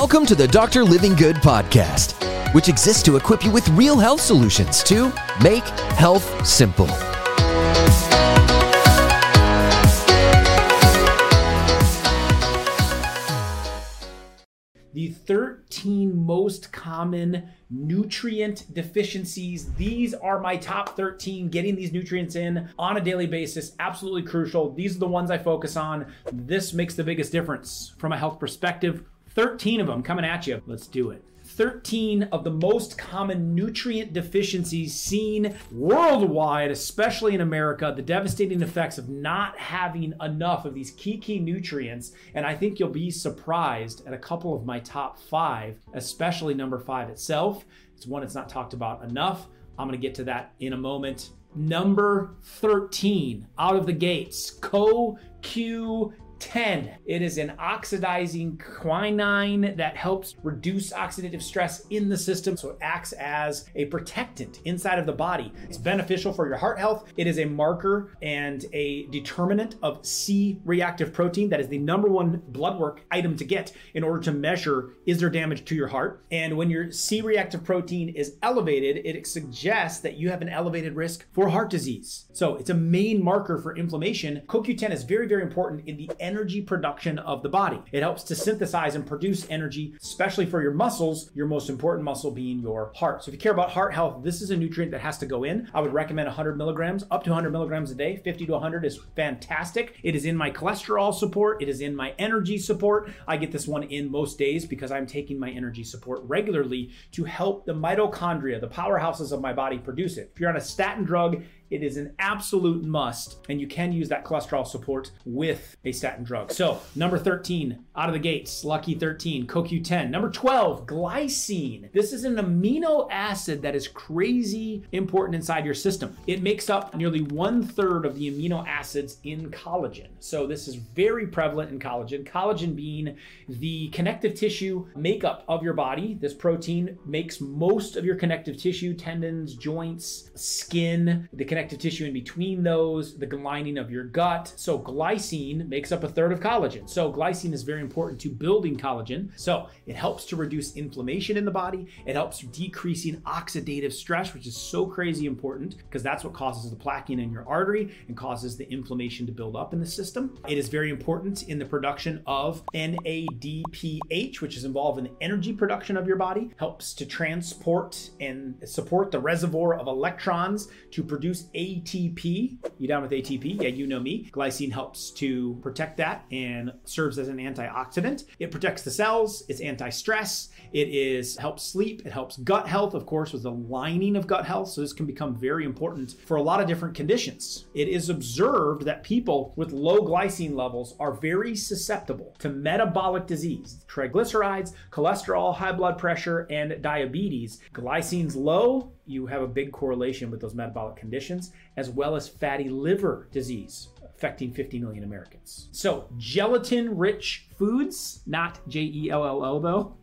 Welcome to the Dr. Livingood podcast, which exists to equip you with real health solutions to make health simple. The 13 most common nutrient deficiencies. These are my top 13. Getting these nutrients in on a daily basis, absolutely crucial. These are the ones I focus on. This makes the biggest difference from a health perspective. 13 of them coming at you. Let's do it. 13 of the most common nutrient deficiencies seen worldwide, especially in America, the devastating effects of not having enough of these key nutrients. And I think you'll be surprised at a couple of my top five, especially number five itself. It's one that's not talked about enough. I'm gonna get to that in a moment. Number 13 out of the gates, CoQ10. It is an oxidizing quinine that helps reduce oxidative stress in the system, so it acts as a protectant inside of the body. It's beneficial for your heart health. It is a marker and a determinant of C-reactive protein. That is the number one blood work item to get in order to measure, is there damage to your heart? And when your C-reactive protein is elevated, it suggests that you have an elevated risk for heart disease. So it's a main marker for inflammation. CoQ10 is very, very important in the energy production of the body. It helps to synthesize and produce energy, especially for your muscles, your most important muscle being your heart. So if you care about heart health, this is a nutrient that has to go in. I would recommend 100 milligrams, up to 100 milligrams a day. 50 to 100 is fantastic. It is in my cholesterol support. It is in my energy support. I get this one in most days because I'm taking my energy support regularly to help the mitochondria, the powerhouses of my body, produce it. If you're on a statin drug, it is an absolute must, and you can use that cholesterol support with a statin drug. So number 13 out of the gates, lucky 13, CoQ10. Number 12, glycine. This is an amino acid that is crazy important inside your system. It makes up nearly 1/3 of the amino acids in collagen. So this is very prevalent in collagen. Collagen being the connective tissue makeup of your body. This protein makes most of your connective tissue, tendons, joints, skin, the connective tissue in between those, the lining of your gut. So glycine makes up 1/3 of collagen. So glycine is very important to building collagen. So it helps to reduce inflammation in the body. It helps decreasing oxidative stress, which is so crazy important because that's what causes the plaquing in your artery and causes the inflammation to build up in the system. It is very important in the production of NADPH, which is involved in the energy production of your body, helps to transport and support the reservoir of electrons to produce ATP. You down with ATP? Yeah, you know me. Glycine helps to protect that and serves as an antioxidant. It protects the cells. It's anti-stress. It helps sleep. It helps gut health, of course, with the lining of gut health. So this can become very important for a lot of different conditions. It is observed that people with low glycine levels are very susceptible to metabolic disease, triglycerides, cholesterol, high blood pressure, and diabetes. Glycine's low, you have a big correlation with those metabolic conditions, as well as fatty liver disease affecting 50 million Americans. So gelatin-rich foods, not Jell though.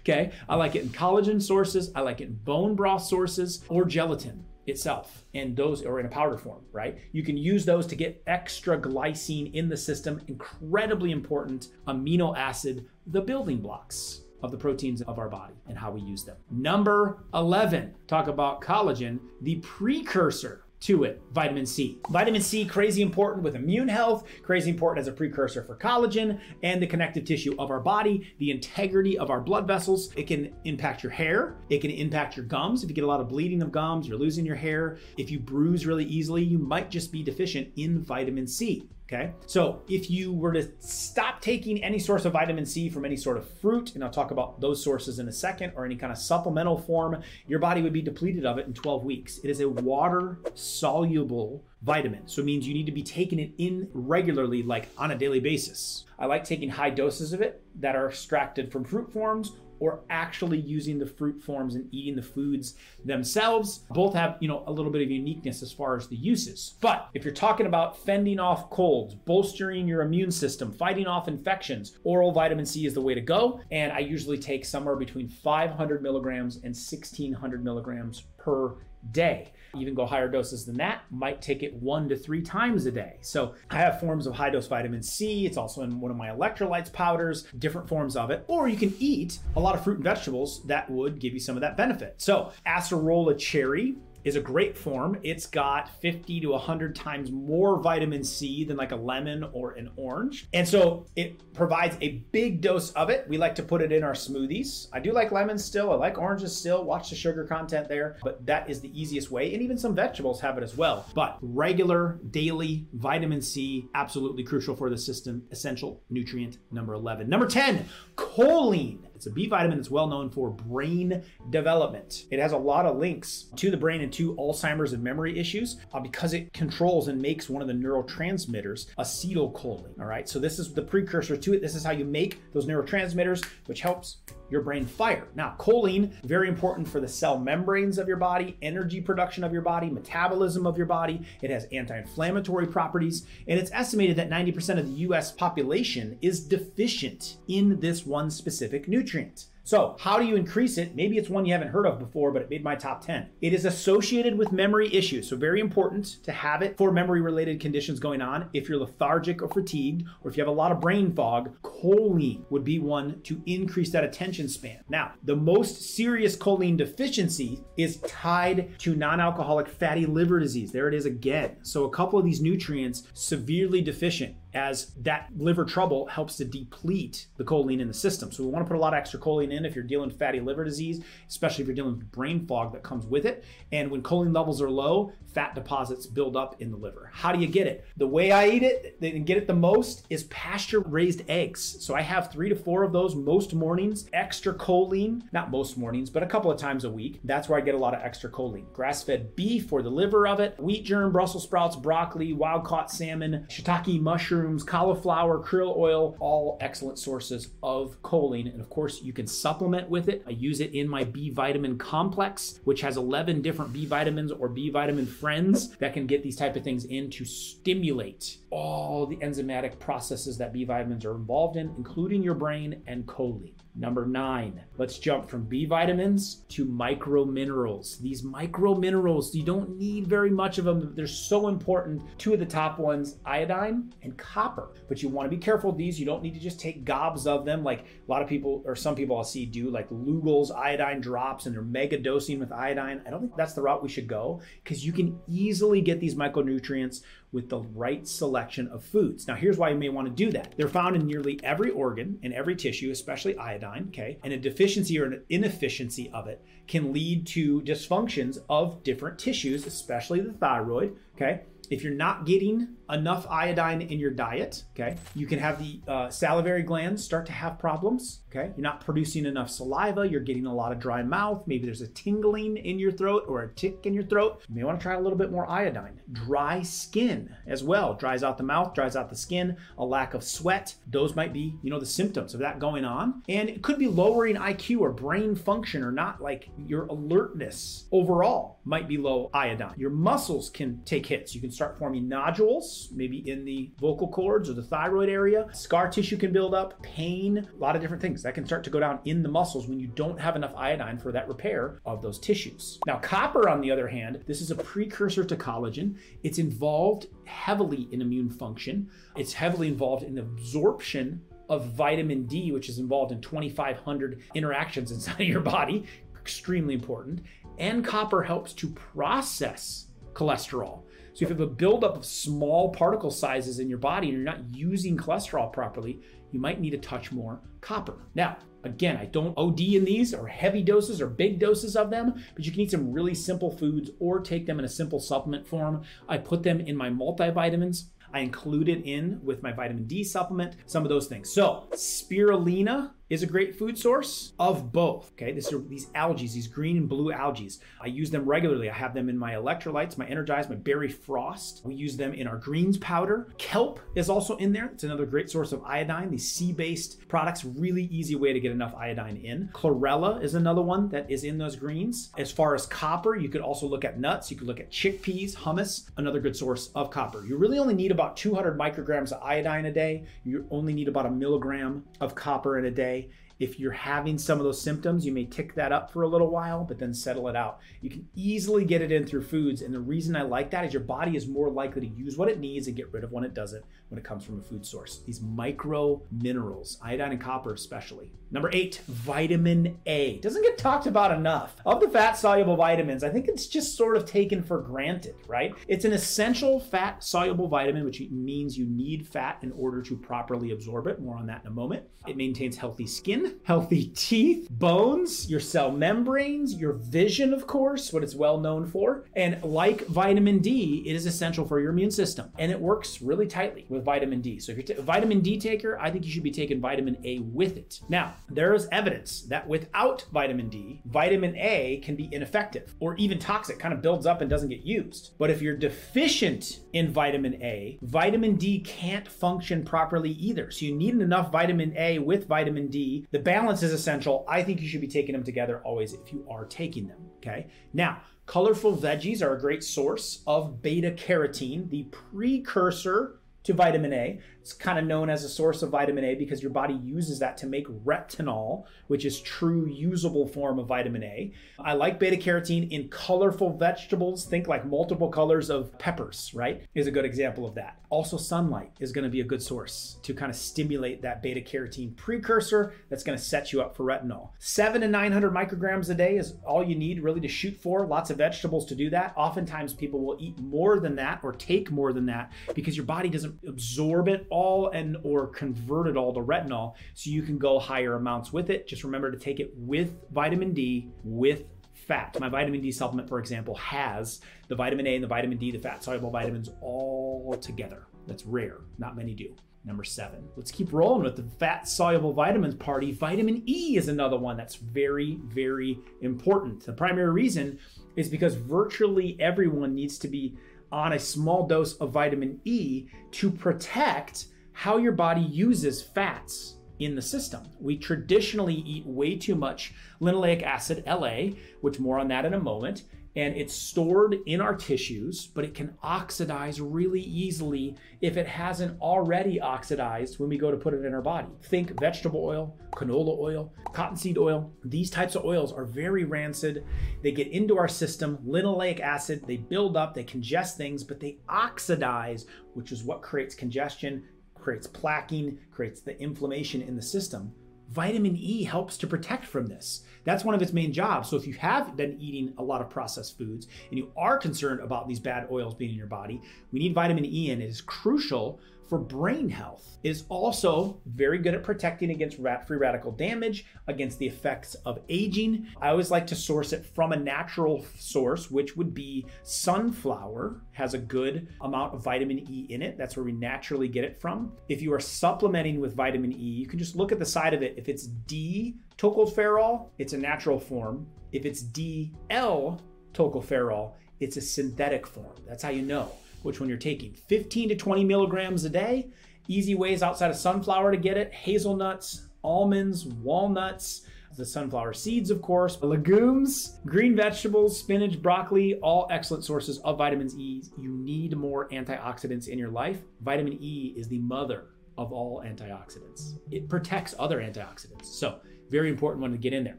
Okay, I like it in collagen sources. I like it in bone broth sources or gelatin itself, and those are in a powder form, right? You can use those to get extra glycine in the system. Incredibly important amino acid, the building blocks of the proteins of our body and how we use them. Number 11, talk about collagen, the precursor to it, vitamin C. Vitamin C, crazy important with immune health, crazy important as a precursor for collagen and the connective tissue of our body, the integrity of our blood vessels. It can impact your hair. It can impact your gums. If you get a lot of bleeding of gums, you're losing your hair. If you bruise really easily, you might just be deficient in vitamin C. Okay, so if you were to stop taking any source of vitamin C from any sort of fruit, and I'll talk about those sources in a second, or any kind of supplemental form, your body would be depleted of it in 12 weeks. It is a water-soluble vitamin. So it means you need to be taking it in regularly, like on a daily basis. I like taking high doses of it that are extracted from fruit forms, or actually using the fruit forms and eating the foods themselves. Both have, a little bit of uniqueness as far as the uses. But if you're talking about fending off colds, bolstering your immune system, fighting off infections, oral vitamin C is the way to go. And I usually take somewhere between 500 milligrams and 1,600 milligrams per day. Even go higher doses than that, might take it 1 to 3 times a day. So I have forms of high dose vitamin C. It's also in one of my electrolytes powders, different forms of it. Or you can eat a lot of fruit and vegetables that would give you some of that benefit. So acerola cherry is a great form. It's got 50 to 100 times more vitamin C than like a lemon or an orange. And so it provides a big dose of it. We like to put it in our smoothies. I do like lemons still, I like oranges still, watch the sugar content there, but that is the easiest way. And even some vegetables have it as well. But regular daily vitamin C, absolutely crucial for the system, essential nutrient number 11. Number 10, choline. It's a B vitamin that's well known for brain development. It has a lot of links to the brain and to Alzheimer's and memory issues because it controls and makes one of the neurotransmitters, acetylcholine, all right? So this is the precursor to it. This is how you make those neurotransmitters, which helps your brain fire. Now, choline, very important for the cell membranes of your body, energy production of your body, metabolism of your body. It has anti-inflammatory properties, and it's estimated that 90% of the US population is deficient in this one specific nutrient. So how do you increase it? Maybe it's one you haven't heard of before, but it made my top 10. It is associated with memory issues. So very important to have it for memory related conditions going on. If you're lethargic or fatigued, or if you have a lot of brain fog, choline would be one to increase that attention span. Now, the most serious choline deficiency is tied to non-alcoholic fatty liver disease. There it is again. So a couple of these nutrients severely deficient, as that liver trouble helps to deplete the choline in the system. So we wanna put a lot of extra choline in if you're dealing with fatty liver disease, especially if you're dealing with brain fog that comes with it. And when choline levels are low, fat deposits build up in the liver. How do you get it? The way I eat it and get it the most is pasture-raised eggs. So I have 3 to 4 of those most mornings, extra choline, not most mornings, but a couple of times a week. That's where I get a lot of extra choline. Grass-fed beef for the liver of it, wheat germ, Brussels sprouts, broccoli, wild-caught salmon, shiitake mushroom, cauliflower, krill oil, all excellent sources of choline. And of course, you can supplement with it. I use it in my B vitamin complex, which has 11 different B vitamins or B vitamin friends that can get these type of things in to stimulate all the enzymatic processes that B vitamins are involved in, including your brain and choline. Number 9, let's jump from B vitamins to microminerals. These microminerals, you don't need very much of them. They're so important. 2 of the top ones, iodine and copper, but you want to be careful of these. You don't need to just take gobs of them like a lot of people, or some people I'll see do, like Lugol's iodine drops, and they're mega dosing with iodine. I don't think that's the route we should go, because you can easily get these micronutrients with the right selection of foods. Now, here's why you may want to do that. They're found in nearly every organ and every tissue, especially iodine, okay? And a deficiency or an inefficiency of it can lead to dysfunctions of different tissues, especially the thyroid, okay? If you're not getting enough iodine in your diet, okay, you can have the salivary glands start to have problems, okay? You're not producing enough saliva, you're getting a lot of dry mouth, maybe there's a tingling in your throat or a tick in your throat. You may wanna try a little bit more iodine. Dry skin as well, dries out the mouth, dries out the skin, a lack of sweat. Those might be, you know, the symptoms of that going on. And it could be lowering IQ or brain function, or not like your alertness overall might be low iodine. Your muscles can take hits. You can start forming nodules, maybe in the vocal cords or the thyroid area. Scar tissue can build up, pain, a lot of different things that can start to go down in the muscles when you don't have enough iodine for that repair of those tissues. Now, copper, on the other hand, this is a precursor to collagen. It's involved heavily in immune function. It's heavily involved in the absorption of vitamin D, which is involved in 2,500 interactions inside of your body, extremely important. And copper helps to process cholesterol. So if you have a buildup of small particle sizes in your body and you're not using cholesterol properly, you might need a touch more copper. Now, again, I don't OD in these or heavy doses or big doses of them, but you can eat some really simple foods or take them in a simple supplement form. I put them in my multivitamins. I include it in with my vitamin D supplement, some of those things. So spirulina is a great food source of both, okay? These algae, these green and blue algae. I use them regularly. I have them in my electrolytes, my Energize, my Berry Frost. We use them in our greens powder. Kelp is also in there. It's another great source of iodine. These sea-based products, really easy way to get enough iodine in. Chlorella is another one that is in those greens. As far as copper, you could also look at nuts. You could look at chickpeas, hummus, another good source of copper. You really only need about 200 micrograms of iodine a day. You only need about a milligram of copper in a day. If you're having some of those symptoms, you may tick that up for a little while, but then settle it out. You can easily get it in through foods. And the reason I like that is your body is more likely to use what it needs and get rid of what it doesn't when it comes from a food source. These micro minerals, iodine and copper especially. Number 8, vitamin A. Doesn't get talked about enough. Of the fat-soluble vitamins, I think it's just sort of taken for granted, right? It's an essential fat-soluble vitamin, which means you need fat in order to properly absorb it. More on that in a moment. It maintains healthy skin, healthy teeth, bones, your cell membranes, your vision, of course, what it's well known for. And like vitamin D, it is essential for your immune system. And it works really tightly with vitamin D. So if you're a vitamin D taker, I think you should be taking vitamin A with it. Now, there is evidence that without vitamin D, vitamin A can be ineffective or even toxic, kind of builds up and doesn't get used. But if you're deficient in vitamin A, vitamin D can't function properly either. So you need enough vitamin A with vitamin D. The balance is essential. I think you should be taking them together always if you are taking them, okay? Now, colorful veggies are a great source of beta carotene, the precursor to vitamin A. It's kind of known as a source of vitamin A because your body uses that to make retinol, which is true usable form of vitamin A. I like beta carotene in colorful vegetables. Think like multiple colors of peppers, right? Is a good example of that. Also, sunlight is going to be a good source to kind of stimulate that beta carotene precursor that's going to set you up for retinol. 700 to 900 micrograms a day is all you need really to shoot for. Lots of vegetables to do that. Oftentimes people will eat more than that or take more than that because your body doesn't absorb it all and or convert it all to retinol, so you can go higher amounts with it. Just remember to take it with vitamin D, with fat. My vitamin D supplement, for example, has the vitamin A and the vitamin D, the fat-soluble vitamins, all together. That's rare, not many do. Number 7, let's keep rolling with the fat-soluble vitamins party. Vitamin E is another one that's very, very important. The primary reason is because virtually everyone needs to be on a small dose of vitamin E to protect how your body uses fats in the system. We traditionally eat way too much linoleic acid, LA, which more on that in a moment, and it's stored in our tissues, but it can oxidize really easily if it hasn't already oxidized when we go to put it in our body. Think vegetable oil, canola oil, cottonseed oil. These types of oils are very rancid. They get into our system, linoleic acid, they build up, they congest things, but they oxidize, which is what creates congestion, creates plaquing, creates the inflammation in the system. Vitamin E helps to protect from this. That's one of its main jobs. So if you have been eating a lot of processed foods and you are concerned about these bad oils being in your body, we need vitamin E, and it is crucial for brain health. It is also very good at protecting against free radical damage, against the effects of aging. I always like to source it from a natural source, which would be sunflower, has a good amount of vitamin E in it. That's where we naturally get it from. If you are supplementing with vitamin E, you can just look at the side of it. If it's D tocopherol, it's a natural form. If it's DL tocopherol, it's a synthetic form. That's how you know which one you're taking. 15 to 20 milligrams a day. Easy ways outside of sunflower to get it: hazelnuts, almonds, walnuts, the sunflower seeds, of course, legumes, green vegetables, spinach, broccoli, all excellent sources of vitamin E. You need more antioxidants in your life. Vitamin E is the mother of all antioxidants. It protects other antioxidants. So very important one to get in there.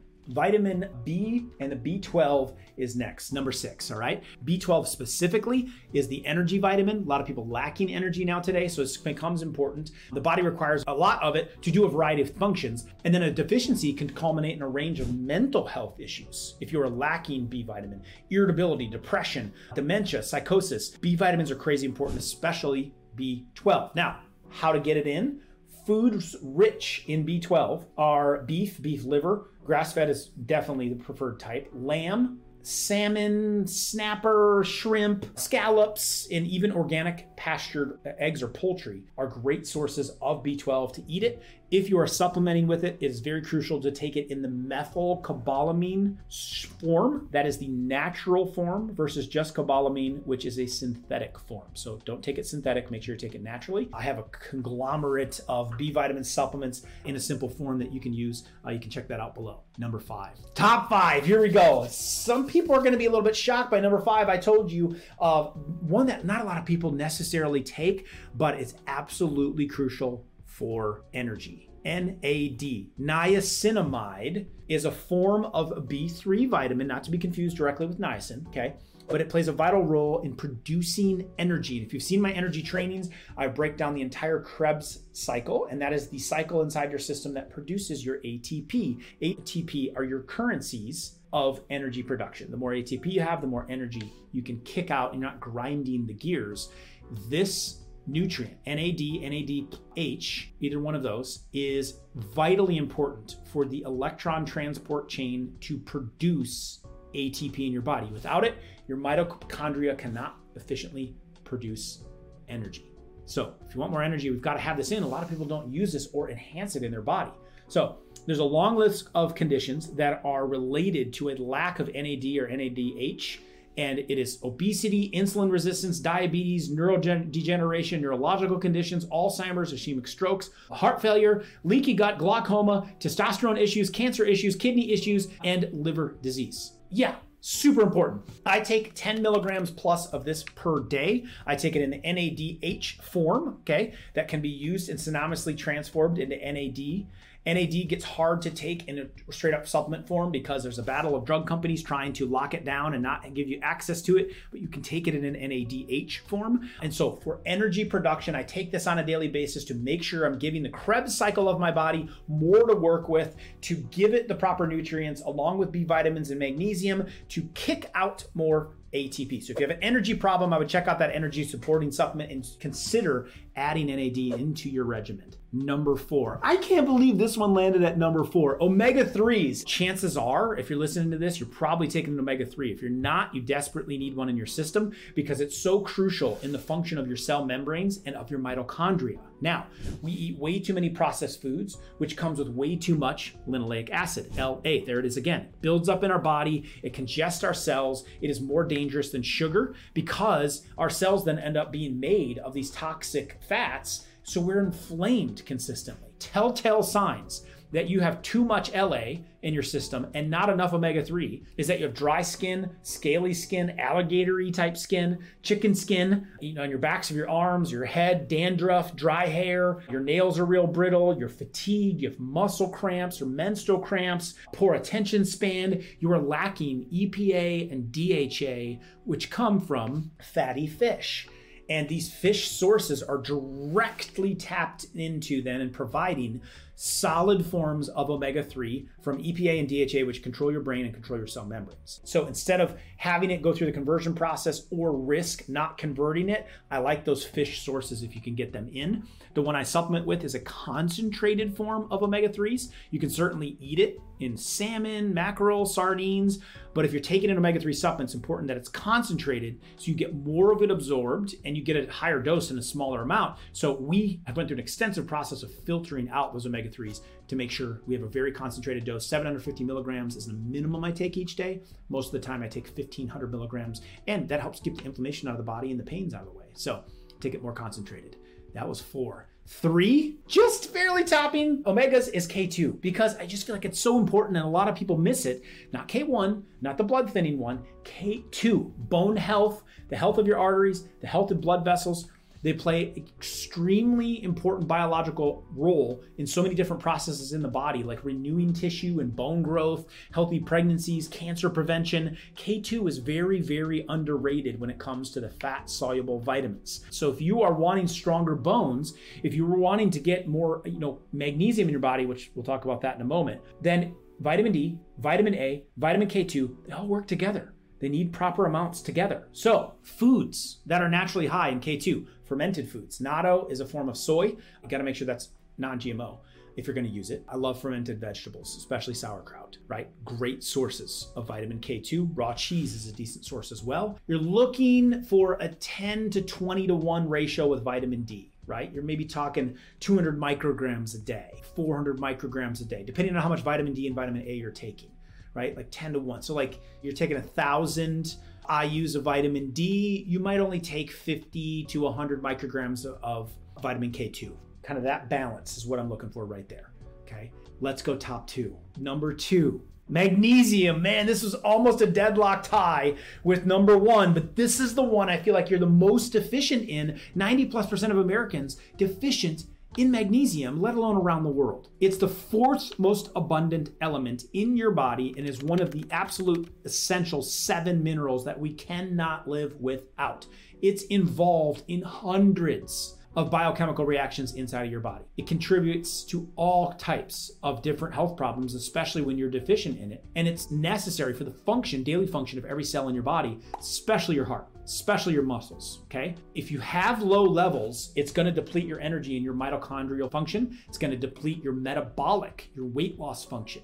Vitamin B and the B12 is next, number 6, all right? B12 specifically is the energy vitamin. A lot of people lacking energy now today, so it becomes important. The body requires a lot of it to do a variety of functions, and then a deficiency can culminate in a range of mental health issues. If you are lacking B vitamin, irritability, depression, dementia, psychosis, B vitamins are crazy important, especially B12. Now, how to get it in? Foods rich in B12 are beef, beef liver, grass-fed is definitely the preferred type, lamb, salmon, snapper, shrimp, scallops, and even organic pastured eggs or poultry are great sources of B12 to eat it. If you are supplementing with it, it is very crucial to take it in the methylcobalamin form. That is the natural form versus just cobalamin, which is a synthetic form. So don't take it synthetic, make sure you take it naturally. I have a conglomerate of B vitamin supplements in a simple form that you can use. You can check that out below. Number 5, top 5, here we go. Some people are gonna be a little bit shocked by number 5. I told you of one that not a lot of people necessarily take, but it's absolutely crucial for energy. NAD, niacinamide, is a form of B3 vitamin, not to be confused directly with niacin, okay? But it plays a vital role in producing energy. And if you've seen my energy trainings, I break down the entire Krebs cycle, and that is the cycle inside your system that produces your ATP. ATP are your currencies of energy production. The more ATP you have, the more energy you can kick out and you're not grinding the gears. This nutrient, NAD, NADH, either one of those, is vitally important for the electron transport chain to produce ATP in your body. Without it, your mitochondria cannot efficiently produce energy. So if you want more energy, we've got to have this in. A lot of people don't use this or enhance it in their body. So there's a long list of conditions that are related to a lack of NAD or NADH. And it is obesity, insulin resistance, diabetes, neurodegeneration, neurological conditions, Alzheimer's, ischemic strokes, heart failure, leaky gut, glaucoma, testosterone issues, kidney issues, and liver disease. Yeah, super important. I take 10 milligrams plus of this per day. I take it in the NADH form, okay, that can be used and synonymously transformed into NAD. NAD gets hard to take in a straight up supplement form because there's a battle of drug companies trying to lock it down and not give you access to it, but you can take it in an NADH form. And so for energy production, I take this on a daily basis to make sure I'm giving the Krebs cycle of my body more to work with, to give it the proper nutrients along with B vitamins and magnesium to kick out more ATP. So if you have an energy problem, I would check out that energy supporting supplement and consider adding NAD into your regimen. Number four. I can't believe this one landed at number four. Omega-3s. Chances are, if you're listening to this, you're probably taking an omega-3. If you're not, you desperately need one in your system because it's so crucial in the function of your cell membranes and of your mitochondria. Now, we eat way too many processed foods, which comes with way too much linoleic acid, LA. There it is again. It builds up in our body. It congests our cells. It is more dangerous than sugar because our cells then end up being made of these toxic fats. So we're inflamed consistently. Telltale signs that you have too much LA in your system and not enough omega-3 is that you have dry skin, scaly skin, alligator-y type skin, chicken skin, on your backs of your arms, your head, dandruff, dry hair, your nails are real brittle, you're fatigued, you have muscle cramps or menstrual cramps, poor attention span, you are lacking EPA and DHA, which come from fatty fish. And these fish sources are directly tapped into then and providing solid forms of omega-3 from EPA and DHA, which control your brain and control your cell membranes. So instead of having it go through the conversion process or risk not converting it, I like those fish sources if you can get them in. The one I supplement with is a concentrated form of omega-3s. You can certainly eat it in salmon, mackerel, sardines, but if you're taking an omega-3 supplement, it's important that it's concentrated so you get more of it absorbed and you get a higher dose in a smaller amount. So we have went through an extensive process of filtering out those omega-3s to make sure we have a very concentrated dose. 750 milligrams is the minimum I take each day. Most of the time I take 1,500 milligrams, and that helps keep the inflammation out of the body and the pains out of the way. So take it more concentrated. That was four. Three, just barely topping omegas, is K2, because I just feel like it's so important and a lot of people miss it. Not K1, not the blood thinning one, K2. Bone health, the health of your arteries, the health of blood vessels. They play extremely important biological role in so many different processes in the body, like renewing tissue and bone growth, healthy pregnancies, cancer prevention. K2 is very, very underrated when it comes to the fat-soluble vitamins. So if you are wanting stronger bones, if you were wanting to get more, magnesium in your body, which we'll talk about that in a moment, then vitamin D, vitamin A, vitamin K2, they all work together. They need proper amounts together. So foods that are naturally high in K2, fermented foods. Natto is a form of soy. You gotta make sure that's non-GMO if you're gonna use it. I love fermented vegetables, especially sauerkraut, right? Great sources of vitamin K2. Raw cheese is a decent source as well. You're looking for a 10 to 20 to 1 ratio with vitamin D, right? You're maybe talking 200 micrograms a day, 400 micrograms a day, depending on how much vitamin D and vitamin A you're taking, right? Like 10 to 1. So like you're taking 1,000 IUs of vitamin D, you might only take 50 to 100 micrograms of vitamin K2. Kind of that balance is what I'm looking for right there, okay? Let's go top two. Number two, magnesium. Man, this was almost a deadlock tie with number one, but this is the one I feel like you're the most deficient in. 90+% of Americans deficient in magnesium, let alone around the world. It's the fourth most abundant element in your body and is one of the absolute essential 7 minerals that we cannot live without. It's involved in hundreds of biochemical reactions inside of your body. It contributes to all types of different health problems, especially when you're deficient in it. And it's necessary for the function, daily function of every cell in your body, especially your heart, especially your muscles, okay? If you have low levels, it's gonna deplete your energy and your mitochondrial function. It's gonna deplete your metabolic, your weight loss function.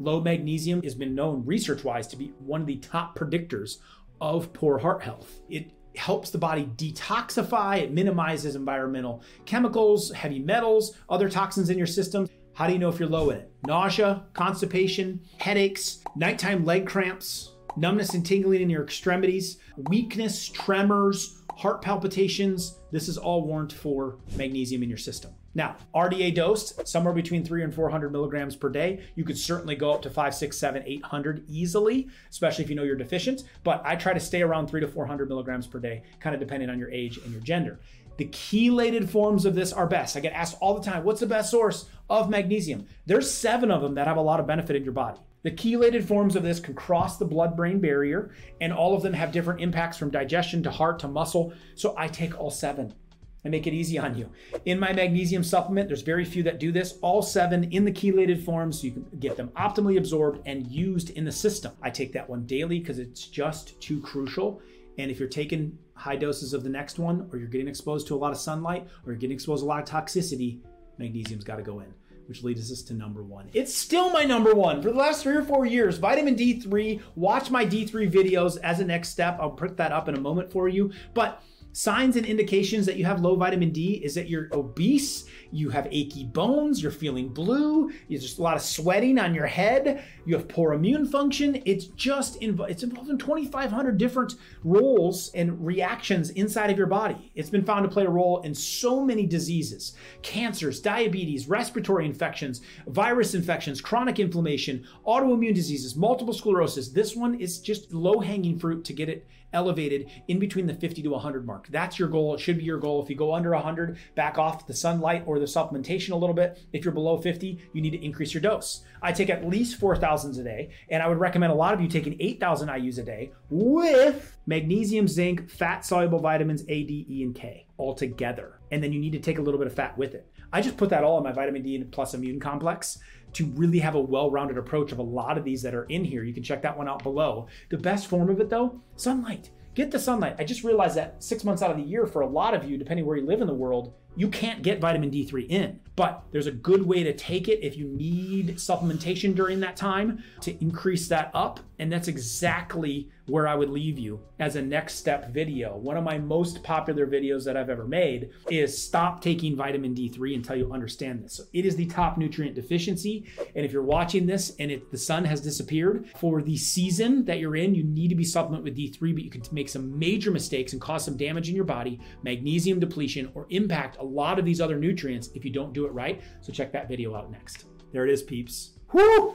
Low magnesium has been known research-wise to be one of the top predictors of poor heart health. It helps the body detoxify, it minimizes environmental chemicals, heavy metals, other toxins in your system. How do you know if you're low in it? Nausea, constipation, headaches, nighttime leg cramps, numbness and tingling in your extremities, weakness, tremors, heart palpitations. This is all warrant for magnesium in your system. Now, RDA dosed somewhere between 300 and 400 milligrams per day. You could certainly go up to 500, 600, 700, 800 easily, especially if you know you're deficient. But I try to stay around 300 to 400 milligrams per day, kind of depending on your age and your gender. The chelated forms of this are best. I get asked all the time, what's the best source of magnesium? There's 7 of them that have a lot of benefit in your body. The chelated forms of this can cross the blood-brain barrier, and all of them have different impacts from digestion to heart to muscle. So I take all 7. I make it easy on you. In my magnesium supplement, there's very few that do this, all 7 in the chelated form, so you can get them optimally absorbed and used in the system. I take that one daily because it's just too crucial. And if you're taking high doses of the next one, or you're getting exposed to a lot of sunlight, or you're getting exposed to a lot of toxicity, magnesium's got to go in, which leads us to number 1. It's still my number 1 for the last 3 or 4 years, vitamin D3. Watch my D3 videos as a next step. I'll put that up in a moment for you. But signs and indications that you have low vitamin D is that you're obese, you have achy bones, you're feeling blue, there's just a lot of sweating on your head, you have poor immune function. It's just involved in 2,500 different roles and reactions inside of your body. It's been found to play a role in so many diseases: cancers, diabetes, respiratory infections, virus infections, chronic inflammation, autoimmune diseases, multiple sclerosis. This one is just low-hanging fruit to get it elevated in between the 50 to 100 mark. That's your goal. It should be your goal. If you go under 100, back off the sunlight or the supplementation a little bit. If you're below 50, you need to increase your dose. I take at least 4,000 a day, and I would recommend a lot of you taking 8,000 IUs a day with magnesium, zinc, fat-soluble vitamins A, D, E, and K all together. And then you need to take a little bit of fat with it. I just put that all in my vitamin D plus immune complex to really have a well-rounded approach of a lot of these that are in here. You can check that one out below. The best form of it though, sunlight. Get the sunlight. I just realized that 6 months out of the year for a lot of you, depending where you live in the world, you can't get vitamin D3 in, but there's a good way to take it if you need supplementation during that time to increase that up. And that's exactly where I would leave you as a next step video. One of my most popular videos that I've ever made is stop taking vitamin D3 until you understand this. So it is the top nutrient deficiency. And if you're watching this and the sun has disappeared for the season that you're in, you need to be supplemented with D3, but you can make some major mistakes and cause some damage in your body, magnesium depletion, or impact a lot of these other nutrients if you don't do it right. So check that video out next. There it is, peeps. Woo!